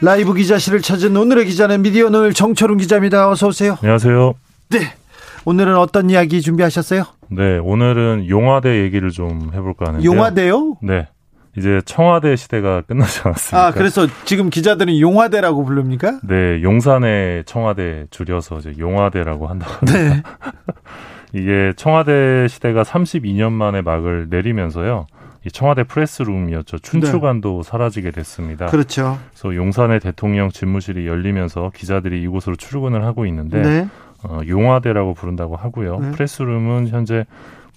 라이브 기자실을 찾은 오늘의 기자는 미디어오늘 정철훈 기자입니다. 어서 오세요. 안녕하세요. 네, 오늘은 어떤 이야기 준비하셨어요? 네, 오늘은 용화대 얘기를 좀 해볼까 하는데요. 용화대요? 네, 이제 청와대 시대가 끝나지 않았습니까? 아, 그래서 지금 기자들은 용화대라고 부릅니까? 네, 용산의 청와대 줄여서 이제 용화대라고 한다고 합니다. 네. 이게 청와대 시대가 32년 만에 막을 내리면서요, 이 청와대 프레스룸이었죠. 춘추관도 네. 사라지게 됐습니다. 그렇죠. 그래서 용산의 대통령 집무실이 열리면서 기자들이 이곳으로 출근을 하고 있는데 네. 용화대라고 부른다고 하고요. 네. 프레스룸은 현재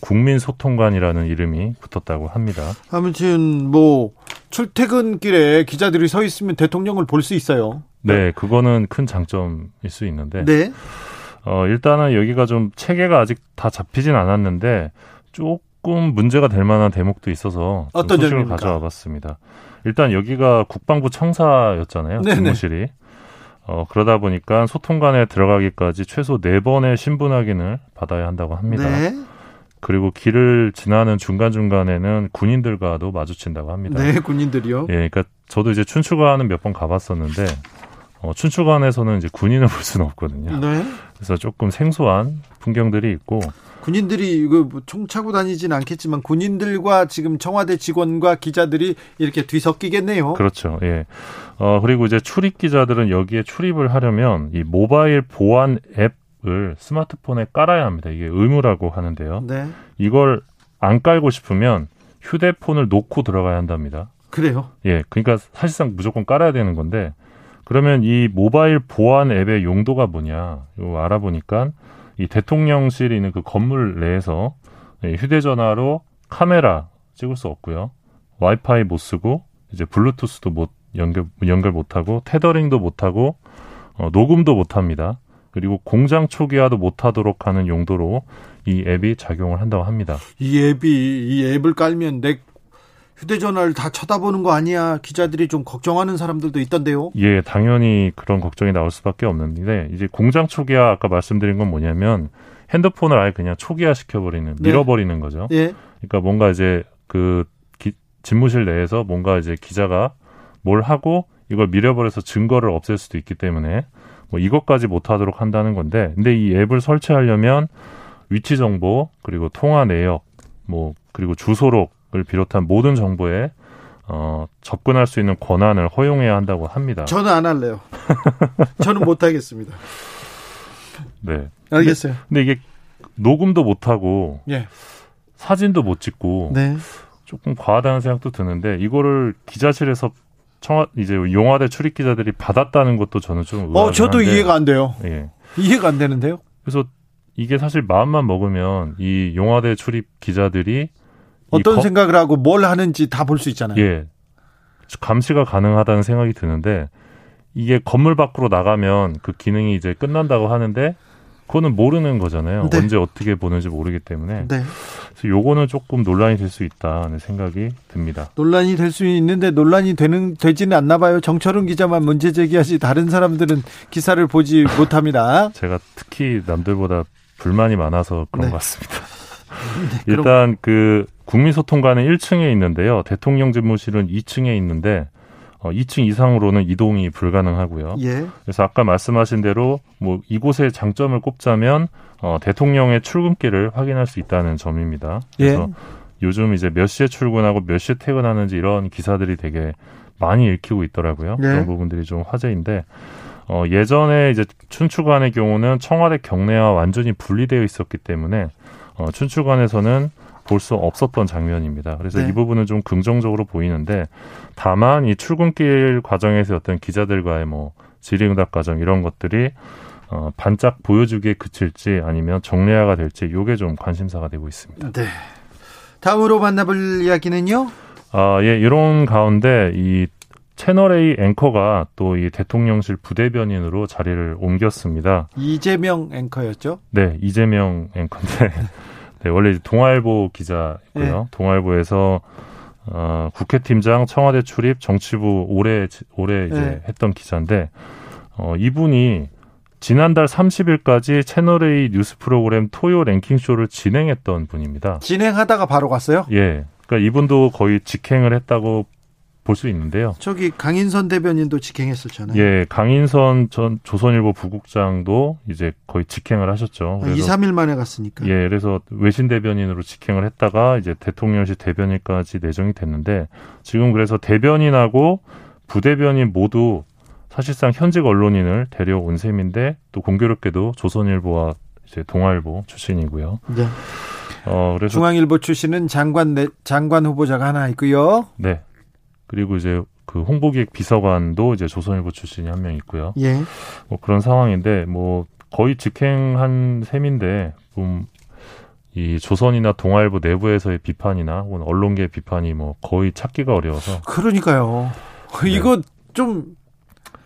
국민소통관이라는 이름이 붙었다고 합니다. 아무튼 뭐 출퇴근길에 기자들이 서 있으면 대통령을 볼 수 있어요. 네, 그거는 큰 장점일 수 있는데 네. 일단은 여기가 좀 체계가 아직 다 잡히진 않았는데 조금 문제가 될 만한 대목도 있어서 어떤 소식을 점입니까? 가져와 봤습니다. 일단 여기가 국방부 청사였잖아요. 집무실이. 그러다 보니까 소통관에 들어가기까지 최소 4번의 신분 확인을 받아야 한다고 합니다. 네. 그리고 길을 지나는 중간중간에는 군인들과도 마주친다고 합니다. 네, 군인들이요. 예, 그러니까 저도 이제 춘추관은 몇 번 가봤었는데 춘추관에서는 이제 군인을 볼 수는 없거든요. 네. 그래서 조금 생소한 풍경들이 있고 군인들이 이거 뭐 총 차고 다니진 않겠지만 군인들과 지금 청와대 직원과 기자들이 이렇게 뒤섞이겠네요. 그렇죠. 예. 그리고 이제 출입 기자들은 여기에 출입을 하려면 이 모바일 보안 앱을 스마트폰에 깔아야 합니다. 이게 의무라고 하는데요. 네. 이걸 안 깔고 싶으면 휴대폰을 놓고 들어가야 한답니다. 그래요? 예. 그러니까 사실상 무조건 깔아야 되는 건데 그러면 이 모바일 보안 앱의 용도가 뭐냐? 이거 알아보니까 이 대통령실이 있는 그 건물 내에서 휴대전화로 카메라 찍을 수 없고요. 와이파이 못 쓰고 이제 블루투스도 못 연결 못 하고 테더링도 못 하고 녹음도 못 합니다. 그리고 공장 초기화도 못 하도록 하는 용도로 이 앱이 작용을 한다고 합니다. 이 앱을 깔면 내 휴대전화를 다 쳐다보는 거 아니야. 기자들이 좀 걱정하는 사람들도 있던데요. 예, 당연히 그런 걱정이 나올 수밖에 없는데 이제 공장 초기화 아까 말씀드린 건 뭐냐면 핸드폰을 아예 그냥 초기화 시켜버리는, 네. 밀어버리는 거죠. 예. 그러니까 뭔가 이제 그 집무실 내에서 뭔가 이제 기자가 뭘 하고 이걸 밀어버려서 증거를 없앨 수도 있기 때문에 뭐 이것까지 못하도록 한다는 건데 근데 이 앱을 설치하려면 위치 정보 그리고 통화 내역 뭐 그리고 주소록 을 비롯한 모든 정보에 접근할 수 있는 권한을 허용해야 한다고 합니다. 저는 안 할래요. 저는 못 하겠습니다. 네, 알겠어요. 근데 이게 녹음도 못 하고 예. 사진도 못 찍고 네. 조금 과하다는 생각도 드는데 이거를 기자실에서 이제 용화대 출입 기자들이 받았다는 것도 저는 좀 의아한데. 저도 이해가 안 돼요. 예. 이해가 안 되는데요. 그래서 이게 사실 마음만 먹으면 이 용화대 출입 기자들이 어떤 생각을 하고 뭘 하는지 다 볼 수 있잖아요. 예, 감시가 가능하다는 생각이 드는데 이게 건물 밖으로 나가면 그 기능이 이제 끝난다고 하는데 그거는 모르는 거잖아요. 네. 언제 어떻게 보는지 모르기 때문에. 네. 그래서 요거는 조금 논란이 될 수 있다는 생각이 듭니다. 논란이 될 수 있는데 논란이 되지는 않나 봐요. 정철훈 기자만 문제 제기하지 다른 사람들은 기사를 보지 못합니다. 제가 특히 남들보다 불만이 많아서 그런 네. 것 같습니다. 네, 일단 그 국민소통관은 1층에 있는데요. 대통령 집무실은 2층에 있는데 2층 이상으로는 이동이 불가능하고요. 예. 그래서 아까 말씀하신 대로 뭐 이곳의 장점을 꼽자면 대통령의 출근길을 확인할 수 있다는 점입니다. 그래서 예. 요즘 이제 몇 시에 출근하고 몇 시에 퇴근하는지 이런 기사들이 되게 많이 읽히고 있더라고요. 예. 그런 부분들이 좀 화제인데 예전에 이제 춘추관의 경우는 청와대 경내와 완전히 분리되어 있었기 때문에 춘추관에서는 볼 수 없었던 장면입니다. 그래서 네. 이 부분은 좀 긍정적으로 보이는데 다만 이 출근길 과정에서 어떤 기자들과의 뭐 질의응답 과정 이런 것들이 반짝 보여주기에 그칠지 아니면 정례화가 될지 이게 좀 관심사가 되고 있습니다. 네. 다음으로 만나볼 이야기는요? 이런 가운데 이 채널A 앵커가 또 이 대통령실 부대변인으로 자리를 옮겼습니다. 이재명 앵커였죠? 네, 이재명 앵커인데 네, 원래 동아일보 기자고요. 네. 동아일보에서 국회팀장, 청와대 출입, 정치부 올해 이제 네. 했던 기자인데 이분이 지난달 30일까지 채널A 뉴스 프로그램 토요 랭킹쇼를 진행했던 분입니다. 진행하다가 바로 갔어요? 예. 그러니까 이분도 거의 직행을 했다고 볼 수 있는데요. 저기 강인선 대변인도 직행했었잖아요. 예. 강인선 전 조선일보 부국장도 이제 거의 직행을 하셨죠. 그래서, 2, 3일 만에 갔으니까. 예. 그래서 외신 대변인으로 직행을 했다가 이제 대통령실 대변인까지 내정이 됐는데 지금 그래서 대변인하고 부대변인 모두 사실상 현직 언론인을 데려온 셈인데 또 공교롭게도 조선일보와 이제 동아일보 출신이고요. 네. 그래서 중앙일보 출신은 장관 후보자가 하나 있고요. 네. 그리고 이제 그 홍보기획 비서관도 이제 조선일보 출신이 한 명 있고요. 예. 뭐 그런 상황인데 뭐 거의 직행한 셈인데 좀 이 조선이나 동아일보 내부에서의 비판이나 혹은 언론계 비판이 뭐 거의 찾기가 어려워서. 그러니까요. 네. 이거 좀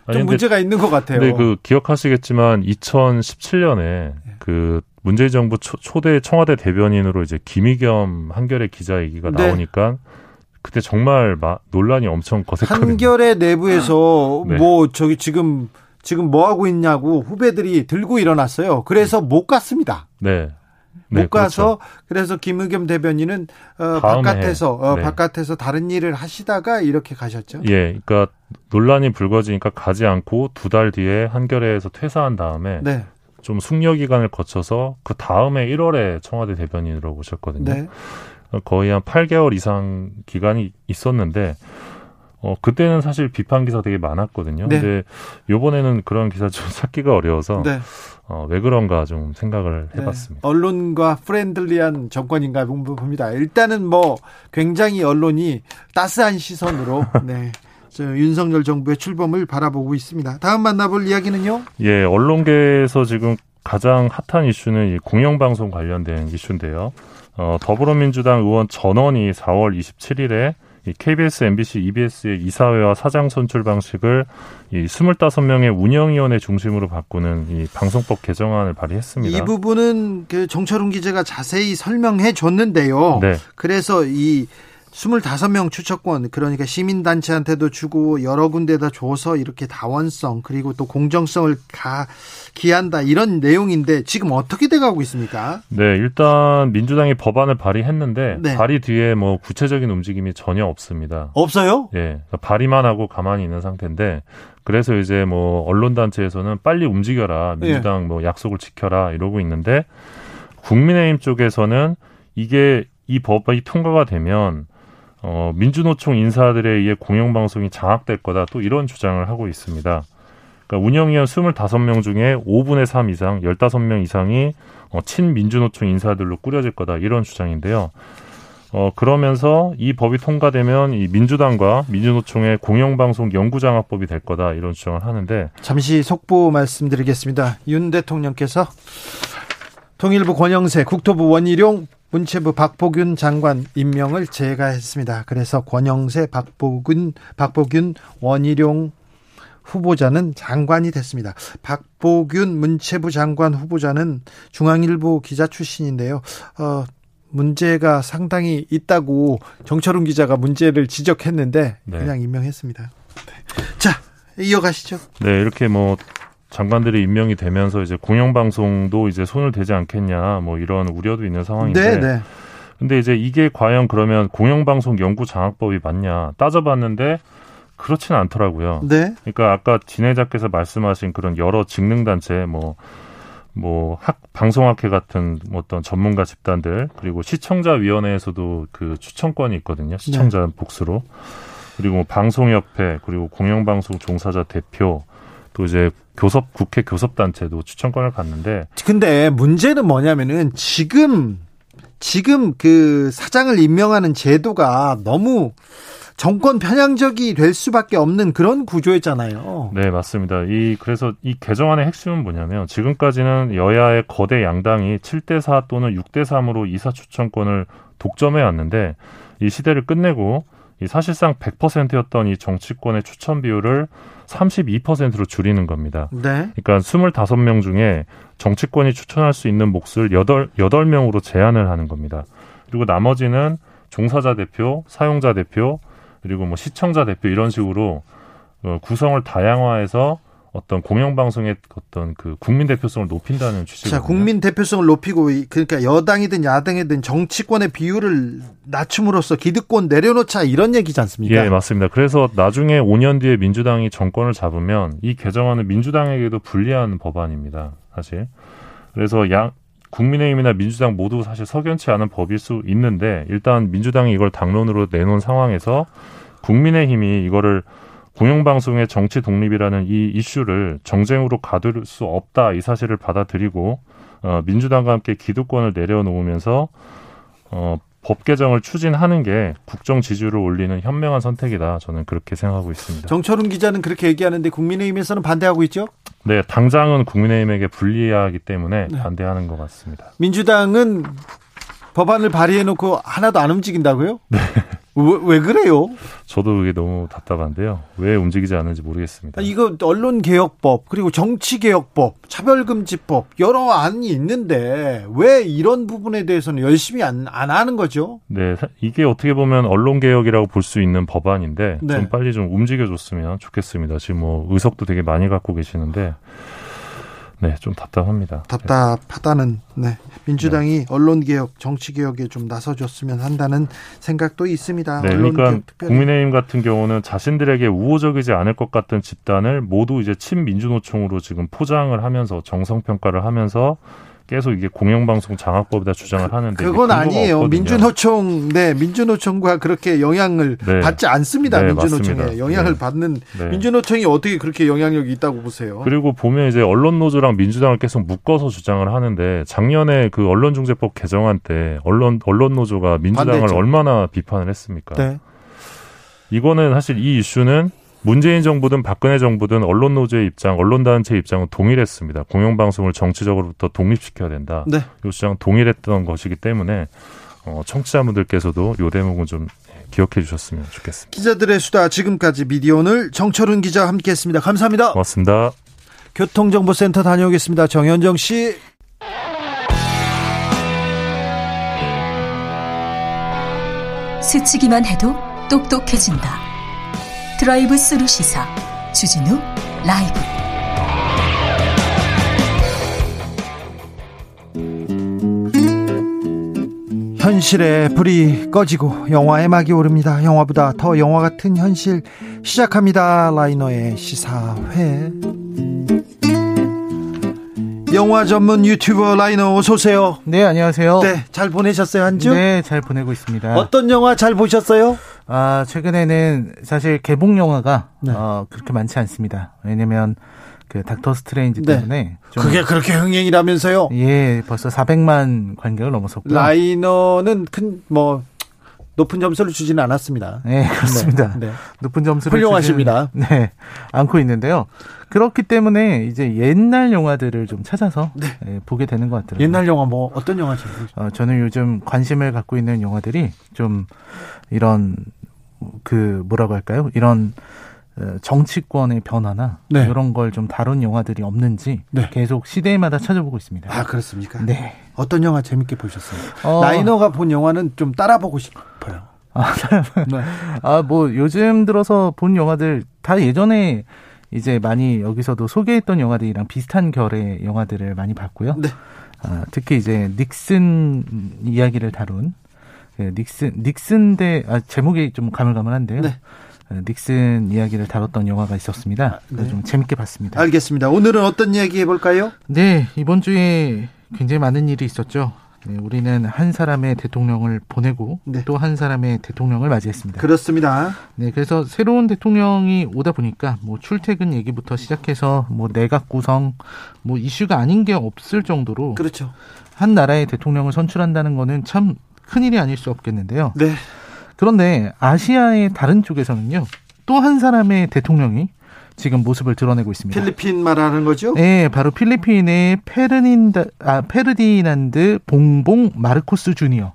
문제가 있는 것 같아요. 근데 그 기억하시겠지만 2017년에 그 문재인 정부 초대 청와대 대변인으로 이제 김의겸 한겨레 기자 얘기가 나오니까 그때 정말 논란이 엄청 거셌거든요. 한겨레 내부에서 네. 뭐 저기 지금 뭐 하고 있냐고 후배들이 들고 일어났어요. 그래서 못 갔습니다. 네. 못 가서 그렇죠. 그래서 김의겸 대변인은 바깥에서 다른 일을 하시다가 이렇게 가셨죠. 예, 그러니까 논란이 불거지니까 가지 않고 두 달 뒤에 한겨레에서 퇴사한 다음에 네. 좀 숙려 기간을 거쳐서 그 다음에 1월에 청와대 대변인으로 오셨거든요. 네. 거의 한 8개월 이상 기간이 있었는데 그때는 사실 비판 기사 되게 많았거든요. 네. 근데 요번에는 그런 기사 좀 찾기가 어려워서 네. 왜 그런가 좀 생각을 해봤습니다. 네. 언론과 프렌들리한 정권인가 봅니다. 일단은 뭐 굉장히 언론이 따스한 시선으로 네. 윤석열 정부의 출범을 바라보고 있습니다. 다음 만나볼 이야기는요? 예, 언론계에서 지금 가장 핫한 이슈는 이 공영방송 관련된 이슈인데요. 더불어민주당 의원 전원이 4월 27일에 이 KBS, MBC, EBS의 이사회와 사장 선출 방식을 이 25명의 운영위원회 중심으로 바꾸는 이 방송법 개정안을 발의했습니다. 이 부분은 그 정철훈 기자가 자세히 설명해 줬는데요. 네. 그래서 이 25명 추천권, 그러니까 시민단체한테도 주고 여러 군데다 줘서 이렇게 다원성 그리고 또 공정성을 기한다 이런 내용인데 지금 어떻게 돼가고 있습니까? 네, 일단 민주당이 법안을 발의했는데 네. 발의 뒤에 뭐 구체적인 움직임이 전혀 없습니다. 없어요? 예, 발의만 하고 가만히 있는 상태인데 그래서 이제 뭐 언론단체에서는 빨리 움직여라 민주당 예. 뭐 약속을 지켜라 이러고 있는데 국민의힘 쪽에서는 이 법이 통과가 되면 민주노총 인사들에 의해 공영방송이 장악될 거다. 또 이런 주장을 하고 있습니다. 그러니까 운영위원 25명 중에 5분의 3 이상, 15명 이상이 친민주노총 인사들로 꾸려질 거다. 이런 주장인데요. 그러면서 이 법이 통과되면 이 민주당과 민주노총의 공영방송 영구장악법이 될 거다. 이런 주장을 하는데. 잠시 속보 말씀드리겠습니다. 윤 대통령께서 통일부 권영세, 국토부 원희룡, 문체부 박보균 장관 임명을 재가했습니다. 그래서 권영세, 박보균, 원희룡 후보자는 장관이 됐습니다. 박보균 문체부 장관 후보자는 중앙일보 기자 출신인데요. 문제가 상당히 있다고 정철훈 기자가 문제를 지적했는데 네. 그냥 임명했습니다. 네. 자, 이어가시죠. 네, 이렇게 뭐 장관들이 임명이 되면서 이제 공영방송도 이제 손을 대지 않겠냐 뭐 이런 우려도 있는 상황인데 네네. 근데 이제 이게 과연 그러면 공영방송 영구장악법이 맞냐 따져봤는데 그렇진 않더라고요. 네. 그러니까 아까 진행자께서 말씀하신 그런 여러 직능단체 방송학회 같은 어떤 전문가 집단들 그리고 시청자위원회에서도 그 추천권이 있거든요. 시청자 네. 복수로 그리고 방송협회 그리고 공영방송 종사자 대표 또 이제 국회 교섭단체도 추천권을 갖는데. 근데 문제는 뭐냐면은 지금 그 사장을 임명하는 제도가 너무 정권 편향적이 될 수밖에 없는 그런 구조였잖아요. 네, 맞습니다. 그래서 이 개정안의 핵심은 뭐냐면 지금까지는 여야의 거대 양당이 7대4 또는 6대3으로 이사 추천권을 독점해 왔는데 이 시대를 끝내고 이 사실상 100%였던 이 정치권의 추천 비율을 32%로 줄이는 겁니다. 네. 그러니까 25명 중에 정치권이 추천할 수 있는 몫을 8명으로 제한을 하는 겁니다. 그리고 나머지는 종사자 대표, 사용자 대표, 그리고 뭐 시청자 대표 이런 식으로 구성을 다양화해서 어떤 공영방송의 어떤 그 국민 대표성을 높인다는 취지거든요. 자, 국민 대표성을 높이고, 그러니까 여당이든 야당이든 정치권의 비율을 낮춤으로써 기득권 내려놓자 이런 얘기지 않습니까? 예, 맞습니다. 그래서 나중에 5년 뒤에 민주당이 정권을 잡으면 이 개정안은 민주당에게도 불리한 법안입니다, 사실. 그래서 국민의힘이나 민주당 모두 사실 석연치 않은 법일 수 있는데, 일단 민주당이 이걸 당론으로 내놓은 상황에서 국민의힘이 이거를 공영방송의 정치 독립이라는 이 이슈를 정쟁으로 가둘 수 없다, 이 사실을 받아들이고 민주당과 함께 기득권을 내려놓으면서 법 개정을 추진하는 게 국정 지지율을 올리는 현명한 선택이다, 저는 그렇게 생각하고 있습니다. 정철훈 기자는 그렇게 얘기하는데 국민의힘에서는 반대하고 있죠? 네, 당장은 국민의힘에게 불리하기 때문에 반대하는 것 같습니다. 민주당은 법안을 발의해놓고 하나도 안 움직인다고요? 네. 왜 그래요? 저도 그게 너무 답답한데요. 왜 움직이지 않는지 모르겠습니다. 이거 언론개혁법, 그리고 정치개혁법, 차별금지법 여러 안이 있는데 왜 이런 부분에 대해서는 열심히 안 하는 거죠? 네, 이게 어떻게 보면 언론개혁이라고 볼 수 있는 법안인데 네. 좀 빨리 좀 움직여줬으면 좋겠습니다. 지금 뭐 의석도 되게 많이 갖고 계시는데 네, 좀 답답합니다. 답답하다는 네. 민주당이 네. 언론개혁, 정치개혁에 좀 나서줬으면 한다는 생각도 있습니다. 네, 그러니까 국민의힘 같은 경우는 자신들에게 우호적이지 않을 것 같은 집단을 모두 이제 친민주노총으로 지금 포장을 하면서 정성평가를 하면서 계속 이게 공영방송 장악법이다 주장을 하는데 그건 아니에요. 없거든요. 민주노총, 네, 민주노총과 그렇게 영향을 네. 받지 않습니다. 네, 민주노총에 맞습니다. 영향을 네. 받는 네. 민주노총이 어떻게 그렇게 영향력이 있다고 보세요? 그리고 보면 이제 언론노조랑 민주당을 계속 묶어서 주장을 하는데 작년에 그 언론중재법 개정안 때 언론노조가 민주당을 반대죠. 얼마나 비판을 했습니까? 네. 이거는 사실 이 이슈는 문재인 정부든 박근혜 정부든 언론노조의 입장, 언론단체의 입장은 동일했습니다. 공영방송을 정치적으로부터 독립시켜야 된다. 네. 이 주장 동일했던 것이기 때문에 청취자분들께서도 이 대목은 좀 기억해 주셨으면 좋겠습니다. 기자들의 수다, 지금까지 미디어오늘 정철훈 기자와 함께했습니다. 감사합니다. 고맙습니다. 교통정보센터 다녀오겠습니다. 정현정 씨. 스치기만 해도 똑똑해진다. 드라이브 스루 시사 주진우 라이브. 현실의 불이 꺼지고 영화의 막이 오릅니다. 영화보다 더 영화 같은 현실 시작합니다. 라이너의 시사회. 영화 전문 유튜버 라이너, 어서 오세요. 네, 안녕하세요. 네, 잘 보내셨어요, 한 주? 네, 잘 보내고 있습니다. 어떤 영화 잘 보셨어요? 아, 최근에는 사실 개봉 영화가 네. 그렇게 많지 않습니다. 왜냐면 그 닥터 스트레인지 때문에 네. 그게 그렇게 흥행이라면서요? 예, 벌써 400만 관객을 넘어섰고요. 라이너는 큰 뭐 높은 점수를 주지는 않았습니다. 네, 그렇습니다. 네. 높은 점수를 훌륭하십니다. 주지는 네, 않고 있는데요. 그렇기 때문에 이제 옛날 영화들을 좀 찾아서 네. 예, 보게 되는 것 같더라고요. 옛날 영화 뭐 어떤 영화죠? 저는 요즘 관심을 갖고 있는 영화들이 좀 이런 그 뭐라고 할까요? 이런 정치권의 변화나 네. 이런 걸 좀 다룬 영화들이 없는지 네. 계속 시대마다 찾아보고 있습니다. 아, 그렇습니까? 네. 어떤 영화 재밌게 보셨어요? 라이너가 본 영화는 좀 따라보고 싶어요. 네. 아, 뭐 요즘 들어서 본 영화들 다 예전에 이제 많이 여기서도 소개했던 영화들이랑 비슷한 결의 영화들을 많이 봤고요. 네. 아, 특히 이제 닉슨 이야기를 다룬 닉슨 대 제목이 좀 가물가물한데요. 네. 닉슨 이야기를 다뤘던 영화가 있었습니다. 네. 좀 재밌게 봤습니다. 알겠습니다. 오늘은 어떤 이야기 해볼까요? 네, 이번 주에 굉장히 많은 일이 있었죠. 네, 우리는 한 사람의 대통령을 보내고 네. 또 한 사람의 대통령을 맞이했습니다. 그렇습니다. 네, 그래서 새로운 대통령이 오다 보니까 뭐 출퇴근 얘기부터 시작해서 뭐 내각 구성 뭐 이슈가 아닌 게 없을 정도로 그렇죠. 한 나라의 대통령을 선출한다는 거는 참 큰일이 아닐 수 없겠는데요. 네. 그런데 아시아의 다른 쪽에서는요, 또 한 사람의 대통령이 지금 모습을 드러내고 있습니다. 필리핀 말하는 거죠? 네, 바로 필리핀의 페르디난드 봉봉 마르코스 주니어.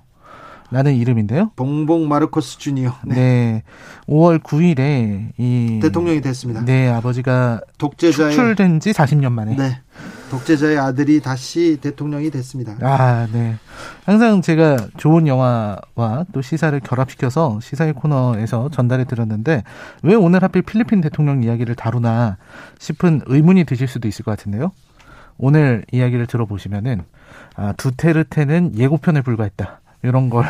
라는 이름인데요. 봉봉 마르코스 주니어. 네. 네. 5월 9일에 이 대통령이 됐습니다. 네, 아버지가 독재자의 축출된 지 40년 만에. 네. 독재자의 아들이 다시 대통령이 됐습니다. 아, 네. 항상 제가 좋은 영화와 또 시사를 결합시켜서 시사의 코너에서 전달해 드렸는데 왜 오늘 하필 필리핀 대통령 이야기를 다루나 싶은 의문이 드실 수도 있을 것 같은데요. 오늘 이야기를 들어보시면은 아, 두테르테는 예고편에 불과했다. 이런 걸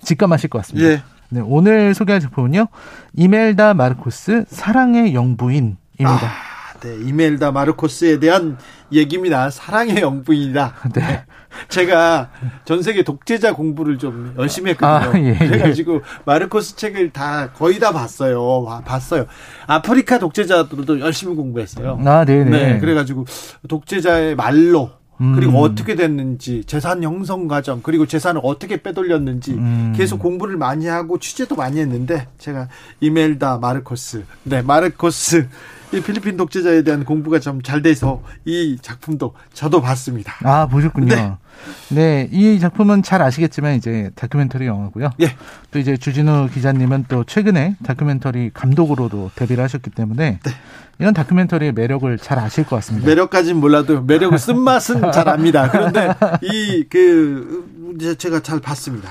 직감하실 것 같습니다. 예. 네, 오늘 소개할 작품은요. 이멜다 마르코스 사랑의 영부인입니다. 아, 네, 이멜다 마르코스에 대한 얘기입니다. 사랑의 영부인이다. 네. 네. 제가 전 세계 독재자 공부를 좀 열심히 했거든요. 아, 예, 예. 그래가지고 마르코스 책을 다 거의 다 봤어요. 봤어요. 아프리카 독재자들도 열심히 공부했어요. 아, 네네. 네, 그래가지고 독재자의 말로. 그리고 어떻게 됐는지 재산 형성 과정 그리고 재산을 어떻게 빼돌렸는지 계속 공부를 많이 하고 취재도 많이 했는데 제가 이멜다 마르코스 네 마르코스 이 필리핀 독재자에 대한 공부가 좀 잘 돼서 이 작품도 저도 봤습니다. 아 보셨군요. 네. 네, 이 작품은 잘 아시겠지만 이제 다큐멘터리 영화고요. 예. 또 이제 주진우 기자님은 또 최근에 다큐멘터리 감독으로도 데뷔를 하셨기 때문에 네. 이런 다큐멘터리의 매력을 잘 아실 것 같습니다. 매력까지는 몰라도 매력을 쓴맛은 잘 압니다. 그런데 이 제가 잘 봤습니다.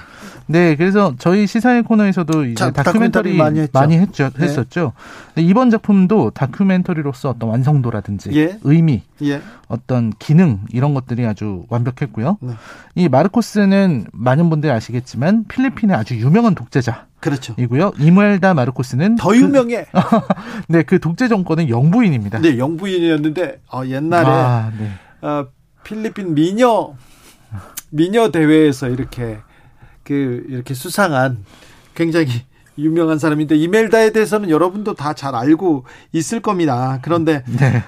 네, 그래서 저희 시사회 코너에서도 이제 다큐멘터리 많이 했었죠. 네. 이번 작품도 다큐멘터리로서 어떤 완성도라든지 예. 의미, 예. 어떤 기능 이런 것들이 아주 완벽했고요. 네. 이 마르코스는 많은 분들이 아시겠지만 필리핀의 아주 유명한 독재자. 그렇죠. 이고요. 이멜다 마르코스는 더 유명해. 네, 그 독재 정권은 영부인입니다. 네, 영부인이었는데 옛날에 필리핀 미녀 대회에서 이렇게 수상한 굉장히 유명한 사람인데 이멜다에 대해서는 여러분도 다 잘 알고 있을 겁니다. 그런데 네.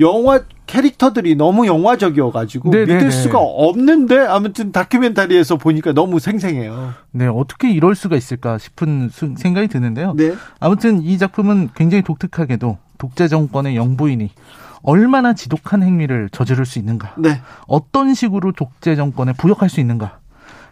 영화 캐릭터들이 너무 영화적이어가지고 네네네. 믿을 수가 없는데 아무튼 다큐멘터리에서 보니까 너무 생생해요. 네, 어떻게 이럴 수가 있을까 싶은 생각이 드는데요. 네. 아무튼 이 작품은 굉장히 독특하게도 독재 정권의 영부인이 얼마나 지독한 행위를 저지를 수 있는가, 네. 어떤 식으로 독재 정권에 부역할 수 있는가.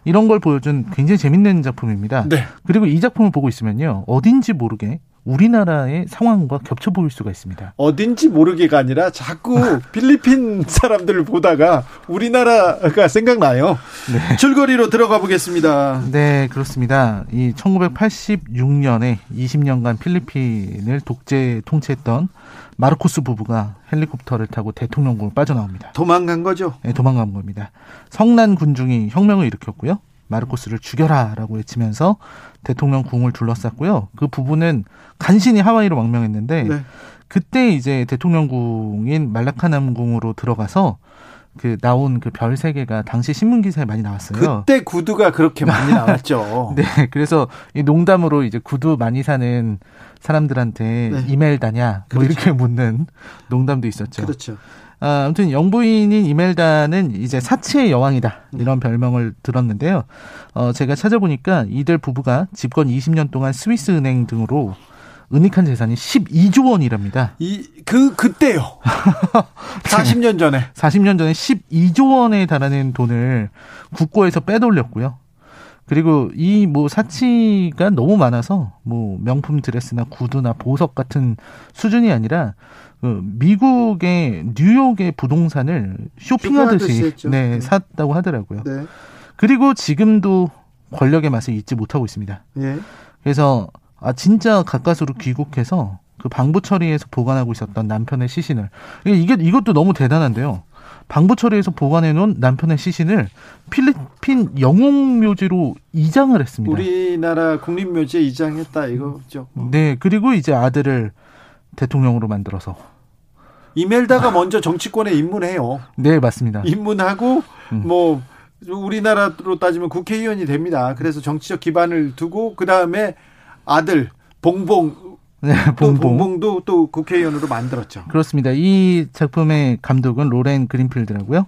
이런 걸 보여준 굉장히 재밌는 작품입니다. 네. 그리고 이 작품을 보고 있으면요. 어딘지 모르게 우리나라의 상황과 겹쳐 보일 수가 있습니다. 어딘지 모르게가 아니라 자꾸 필리핀 사람들을 보다가 우리나라가 생각나요. 네. 줄거리로 들어가 보겠습니다. 네, 그렇습니다. 이 1986년에 20년간 필리핀을 독재 통치했던 마르코스 부부가 헬리콥터를 타고 대통령궁을 빠져나옵니다. 도망간 거죠? 네, 도망간 겁니다. 성난 군중이 혁명을 일으켰고요. 마르코스를 죽여라라고 외치면서 대통령궁을 둘러쌌고요. 그 부부는 간신히 하와이로 망명했는데 네. 그때 이제 대통령궁인 말라카남궁으로 들어가서 나온 그 별 세 개가 당시 신문 기사에 많이 나왔어요. 그때 구두가 그렇게 많이 나왔죠. 네, 그래서 이 농담으로 이제 구두 많이 사는 사람들한테 네. 이멜다냐 그렇죠. 뭐 이렇게 묻는 농담도 있었죠. 그렇죠. 아무튼 영부인인 이멜다는 이제 사치의 여왕이다 이런 별명을 들었는데요. 제가 찾아보니까 이들 부부가 집권 20년 동안 스위스 은행 등으로 은닉한 재산이 12조 원이랍니다. 그때요. 40년 전에. 40년 전에 12조 원에 달하는 돈을 국고에서 빼돌렸고요. 그리고 이 뭐 사치가 너무 많아서 뭐 명품 드레스나 구두나 보석 같은 수준이 아니라 미국의 뉴욕의 부동산을 쇼핑하듯이 네, 샀다고 하더라고요. 네. 그리고 지금도 권력의 맛을 잊지 못하고 있습니다. 예. 그래서 진짜 가까스로 귀국해서 그 방부처리에서 보관하고 있었던 남편의 시신을 이것도 너무 대단한데요. 방부처리에서 보관해놓은 남편의 시신을 필리핀 영웅묘지로 이장을 했습니다. 우리나라 국립묘지에 이장했다 이거죠. 네, 그리고 이제 아들을 대통령으로 만들어서 이멜다가 먼저 정치권에 입문해요. 네, 맞습니다. 입문하고 뭐 우리나라로 따지면 국회의원이 됩니다. 그래서 정치적 기반을 두고 그 다음에 아들 봉봉. 네, 봉봉도 또 국회의원으로 만들었죠. 그렇습니다. 이 작품의 감독은 로렌 그린필드라고요.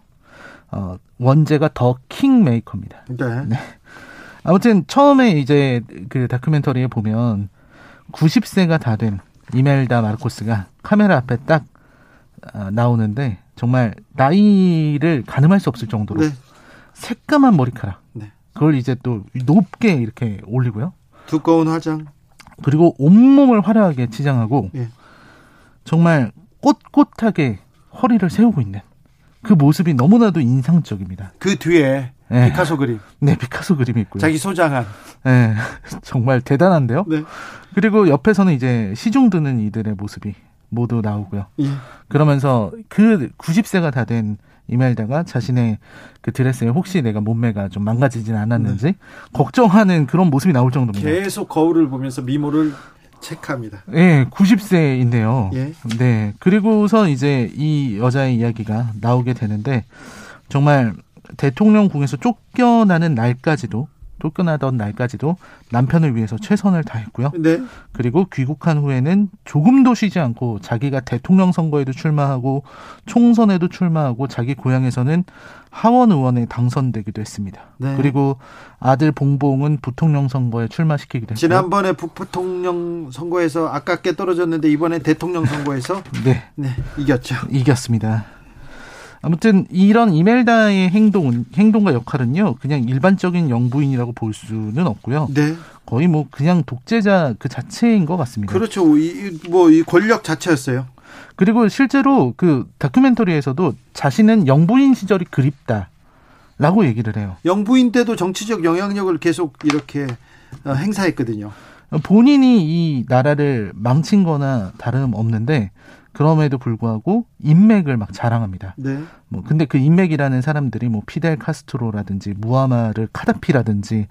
원제가 더 킹메이커입니다. 네. 네. 아무튼 처음에 이제 그 다큐멘터리에 보면 90세가 다 된 이멜다 마르코스가 카메라 앞에 딱 나오는데 정말 나이를 가늠할 수 없을 정도로 네. 새까만 머리카락, 네. 그걸 이제 또 높게 이렇게 올리고요. 두꺼운 화장. 그리고 온몸을 화려하게 치장하고 예. 정말 꼿꼿하게 허리를 세우고 있는 그 모습이 너무나도 인상적입니다. 그 뒤에 네. 피카소 그림. 네, 피카소 그림이 있고요. 자기 소장한. 네, 정말 대단한데요. 네. 그리고 옆에서는 이제 시중 드는 이들의 모습이 모두 나오고요. 예. 그러면서 그 90세가 다 된 이멜다가 자신의 그 드레스에 혹시 내가 몸매가 좀 망가지진 않았는지 네. 걱정하는 그런 모습이 나올 정도입니다. 계속 거울을 보면서 미모를 체크합니다. 네, 90세인데요. 예. 네, 그리고서 이제 이 여자의 이야기가 나오게 되는데 정말 대통령궁에서 쫓겨나던 날까지도 남편을 위해서 최선을 다했고요. 네. 그리고 귀국한 후에는 조금도 쉬지 않고 자기가 대통령 선거에도 출마하고 총선에도 출마하고 자기 고향에서는 하원 의원에 당선되기도 했습니다. 네. 그리고 아들 봉봉은 부통령 선거에 출마시키기도 했고요. 지난번에 부통령 선거에서 아깝게 떨어졌는데 이번에 대통령 선거에서 네, 이겼죠. 이겼습니다. 아무튼 이런 이멜다의 행동과 역할은요. 그냥 일반적인 영부인이라고 볼 수는 없고요. 네. 거의 뭐 그냥 독재자 그 자체인 것 같습니다. 그렇죠. 이 권력 자체였어요. 그리고 실제로 그 다큐멘터리에서도 자신은 영부인 시절이 그립다라고 얘기를 해요. 영부인 때도 정치적 영향력을 계속 이렇게 행사했거든요. 본인이 이 나라를 망친 거나 다름없는데 그럼에도 불구하고 인맥을 막 자랑합니다. 네. 뭐 근데 그 인맥이라는 사람들이 뭐 피델 카스트로라든지 무아마르 카다피라든지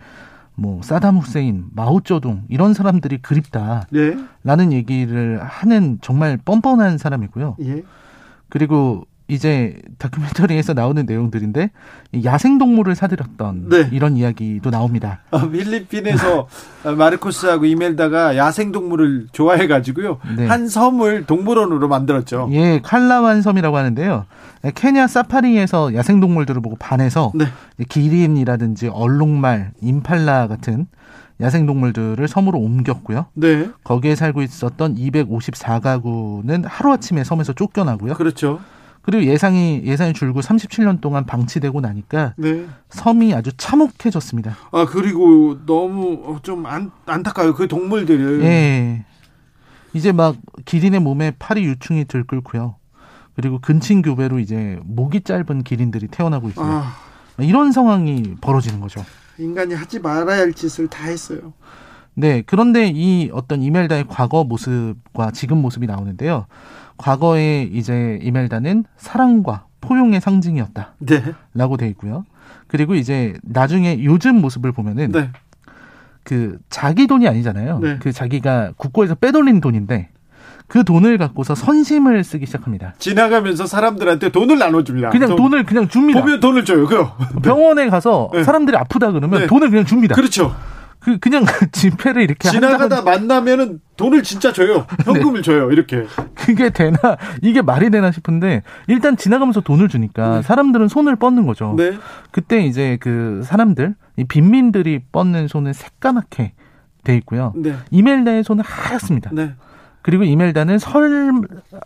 뭐 사담 후세인, 마오쩌둥 이런 사람들이 그립다라는 네. 얘기를 하는 정말 뻔뻔한 사람이고요. 예. 그리고 이제 다큐멘터리에서 나오는 내용들인데 야생동물을 사들였던 네. 이런 이야기도 나옵니다. 필리핀에서 마르코스하고 이멜다가 야생동물을 좋아해가지고요. 네. 한 섬을 동물원으로 만들었죠. 예, 칼라완 섬이라고 하는데요. 케냐 사파리에서 야생동물들을 보고 반해서 네. 기린이라든지 얼룩말, 임팔라 같은 야생동물들을 섬으로 옮겼고요. 네. 거기에 살고 있었던 254가구는 하루아침에 섬에서 쫓겨나고요. 그렇죠. 그리고 예산이 줄고 37년 동안 방치되고 나니까 네. 섬이 아주 참혹해졌습니다. 아 그리고 너무 좀 안타까워요. 그 동물들을. 예. 이제 막 기린의 몸에 파리 유충이 들끓고요. 그리고 근친교배로 이제 목이 짧은 기린들이 태어나고 있고요. 아. 이런 상황이 벌어지는 거죠. 인간이 하지 말아야 할 짓을 다 했어요. 네, 그런데 이 어떤 이멜다의 과거 모습과 지금 모습이 나오는데요. 과거에 이제 이멜다는 사랑과 포용의 상징이었다. 네. 라고 돼 있고요. 그리고 이제 나중에 요즘 모습을 보면은 네. 그 자기 돈이 아니잖아요. 네. 그 자기가 국고에서 빼돌린 돈인데 그 돈을 갖고서 선심을 쓰기 시작합니다. 지나가면서 사람들한테 돈을 나눠줍니다. 그냥 돈을 그냥 줍니다. 보면 돈을 줘요. 네. 병원에 가서 네. 사람들이 아프다 그러면 네. 돈을 그냥 줍니다. 그렇죠. 그냥 지폐를 이렇게 지나가다 만나면은 돈을 진짜 줘요. 현금을 네. 줘요. 이렇게. 그게 되나? 이게 말이 되나 싶은데 일단 지나가면서 돈을 주니까 사람들은 손을 뻗는 거죠. 네. 그때 이제 그 사람들 이 빈민들이 뻗는 손은 새까맣게 돼 있고요. 네. 이멜다의 손은 하얗습니다. 네. 그리고 이멜다는 설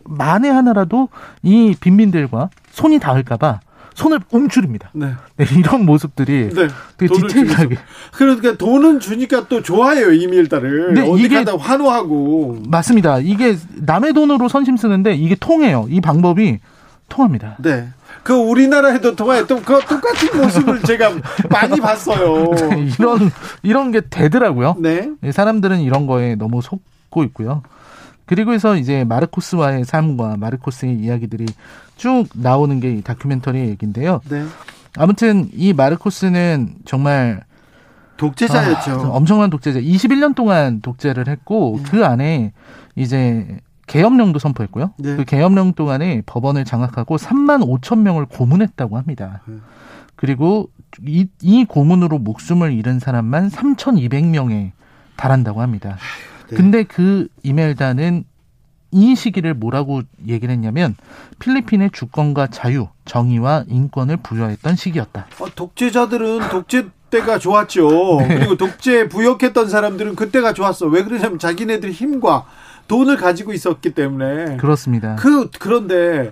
만에 하나라도 이 빈민들과 손이 닿을까 봐 손을 움츠립니다. 네. 네, 이런 모습들이 네. 되게 디테일하게. 그러니까 돈은 주니까 또 좋아해요. 이멜다를. 네, 이게 다 환호하고. 맞습니다. 이게 남의 돈으로 선심 쓰는데 이게 통해요. 이 방법이 통합니다. 네. 그 우리나라에도 통화에 또 그 똑같은 모습을 제가 많이 봤어요. 네, 이런 게 되더라고요. 네. 사람들은 이런 거에 너무 속고 있고요. 그리고 해서 이제 마르코스와의 삶과 마르코스의 이야기들이 쭉 나오는 게 이 다큐멘터리의 얘기인데요. 네. 아무튼 이 마르코스는 정말 독재자였죠. 엄청난 독재자. 21년 동안 독재를 했고 그 안에 이제 계엄령도 선포했고요. 네. 그 계엄령 동안에 법원을 장악하고 3만 5천 명을 고문했다고 합니다. 그리고 이 고문으로 목숨을 잃은 사람만 3,200명에 달한다고 합니다. 네. 근데 그 이멜다는 이 시기를 뭐라고 얘기를 했냐면 필리핀의 주권과 자유, 정의와 인권을 부여했던 시기였다. 독재자들은 독재 때가 좋았죠. 네. 그리고 독재에 부역했던 사람들은 그때가 좋았어. 왜 그러냐면 자기네들 힘과 돈을 가지고 있었기 때문에. 그렇습니다. 그런데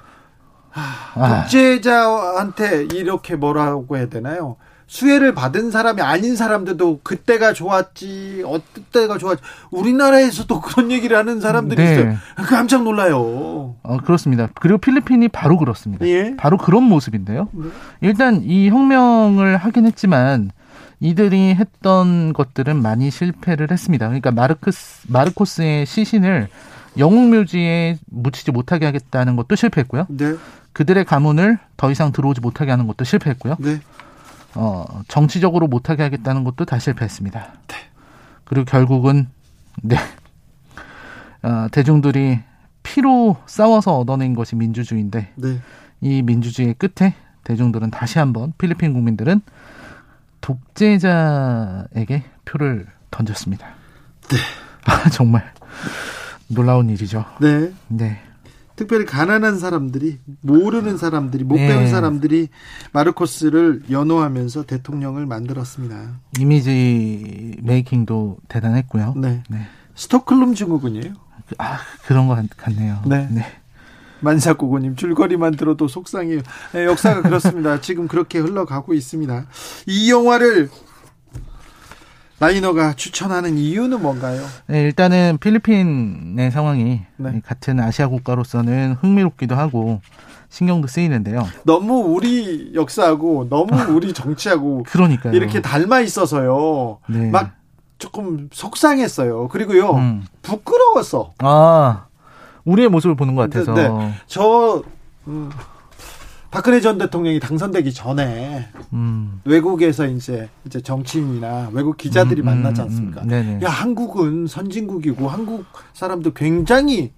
독재자한테 이렇게 뭐라고 해야 되나요? 수혜를 받은 사람이 아닌 사람들도 그때가 좋았지 어때가 좋았지 우리나라에서도 그런 얘기를 하는 사람들이 네. 있어요. 깜짝 놀라요. 그렇습니다. 그리고 필리핀이 바로 그렇습니다. 예? 바로 그런 모습인데요. 네. 일단 이 혁명을 하긴 했지만 이들이 했던 것들은 많이 실패를 했습니다. 그러니까 마르코스의 시신을 영웅 묘지에 묻히지 못하게 하겠다는 것도 실패했고요. 네. 그들의 가문을 더 이상 들어오지 못하게 하는 것도 실패했고요. 네. 정치적으로 못하게 하겠다는 것도 다 실패했습니다. 네. 그리고 결국은 네. 대중들이 피로 싸워서 얻어낸 것이 민주주의인데 네. 이 민주주의의 끝에 대중들은 다시 한번 필리핀 국민들은 독재자에게 표를 던졌습니다. 네. 정말 놀라운 일이죠. 네. 네. 특별히 가난한 사람들이 모르는 사람들이 못 배운 네. 사람들이 마르코스를 연호하면서 대통령을 만들었습니다. 이미지 메이킹도 대단했고요. 네. 네. 스톡홀름 증후군이에요. 그런 것 같네요. 네. 네. 만사고고님 줄거리만 들어도 속상해요. 네, 역사가 그렇습니다. 지금 그렇게 흘러가고 있습니다. 이 영화를 라이너가 추천하는 이유는 뭔가요? 네, 일단은 필리핀의 상황이 네. 같은 아시아 국가로서는 흥미롭기도 하고 신경도 쓰이는데요. 너무 우리 역사하고 너무 우리 정치하고 그러니까요. 이렇게 닮아 있어서요. 네. 막 조금 속상했어요. 그리고요. 부끄러웠어. 우리의 모습을 보는 것 같아서. 네. 박근혜 전 대통령이 당선되기 전에 외국에서 이제 정치인이나 외국 기자들이 만나지 않습니까? 야, 한국은 선진국이고 한국 사람도 굉장히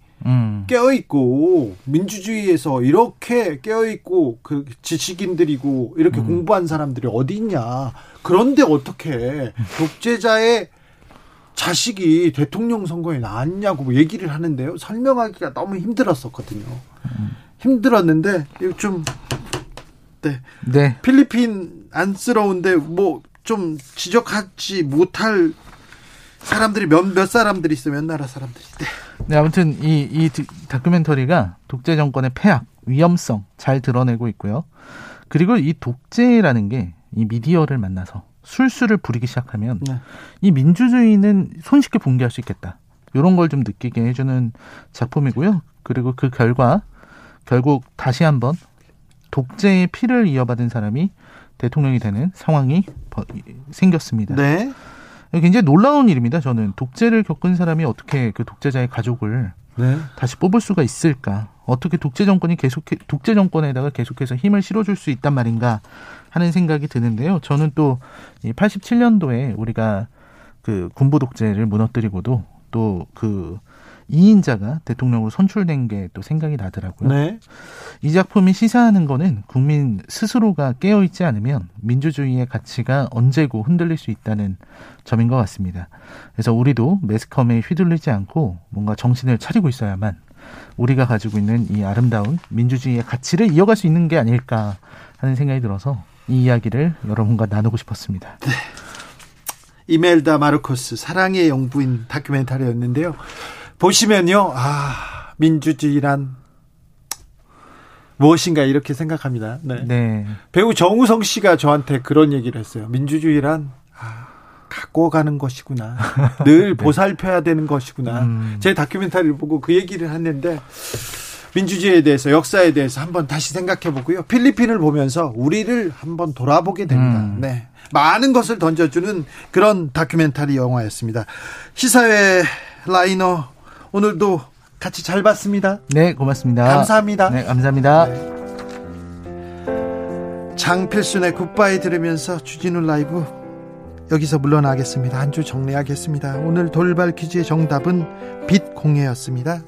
깨어있고 민주주의에서 이렇게 깨어있고 그 지식인들이고 이렇게 공부한 사람들이 어디 있냐. 그런데 어떻게 독재자의 자식이 대통령 선거에 나왔냐고 얘기를 하는데요. 설명하기가 너무 힘들었었거든요. 힘들었는데 좀 네. 필리핀 안쓰러운데 뭐 좀 지적하지 못할 사람들이 몇 사람들이 있어요. 몇 나라 사람들이. 네. 네, 아무튼 이 다큐멘터리가 독재 정권의 폐악, 위험성 잘 드러내고 있고요. 그리고 이 독재라는 게 이 미디어를 만나서 술수를 부리기 시작하면 네. 이 민주주의는 손쉽게 붕괴할 수 있겠다. 이런 걸 좀 느끼게 해주는 작품이고요. 그리고 그 결국 다시 한번 독재의 피를 이어받은 사람이 대통령이 되는 상황이 생겼습니다. 네. 굉장히 놀라운 일입니다. 저는 독재를 겪은 사람이 어떻게 그 독재자의 가족을 네. 다시 뽑을 수가 있을까? 어떻게 독재 정권에다가 계속해서 힘을 실어줄 수 있단 말인가 하는 생각이 드는데요. 저는 또 87년도에 우리가 그 군부 독재를 무너뜨리고도 또 그 2인자가 대통령으로 선출된 게 또 생각이 나더라고요. 네. 이 작품이 시사하는 거는 국민 스스로가 깨어있지 않으면 민주주의의 가치가 언제고 흔들릴 수 있다는 점인 것 같습니다. 그래서 우리도 매스컴에 휘둘리지 않고 뭔가 정신을 차리고 있어야만 우리가 가지고 있는 이 아름다운 민주주의의 가치를 이어갈 수 있는 게 아닐까 하는 생각이 들어서 이 이야기를 여러분과 나누고 싶었습니다. 네. 이멜다 마르코스 사랑의 영부인 다큐멘터리였는데요. 보시면요. 민주주의란 무엇인가 이렇게 생각합니다. 네. 네. 배우 정우성 씨가 저한테 그런 얘기를 했어요. 민주주의란 갖고 가는 것이구나. 늘 보살펴야 되는 것이구나. 제 다큐멘터리를 보고 그 얘기를 했는데 민주주의에 대해서 역사에 대해서 한번 다시 생각해 보고요. 필리핀을 보면서 우리를 한번 돌아보게 됩니다. 네. 많은 것을 던져주는 그런 다큐멘터리 영화였습니다. 시사회 라이너 오늘도 같이 잘 봤습니다. 네, 고맙습니다. 감사합니다. 네, 감사합니다. 네. 장필순의 굿바이 들으면서 주진우 라이브 여기서 물러나겠습니다. 한 주 정리하겠습니다. 오늘 돌발 퀴즈의 정답은 빛 공예였습니다.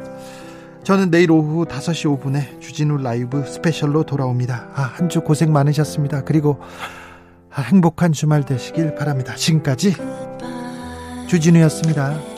저는 내일 오후 5시 5분에 주진우 라이브 스페셜로 돌아옵니다. 한 주 고생 많으셨습니다. 그리고 행복한 주말 되시길 바랍니다. 지금까지 주진우였습니다.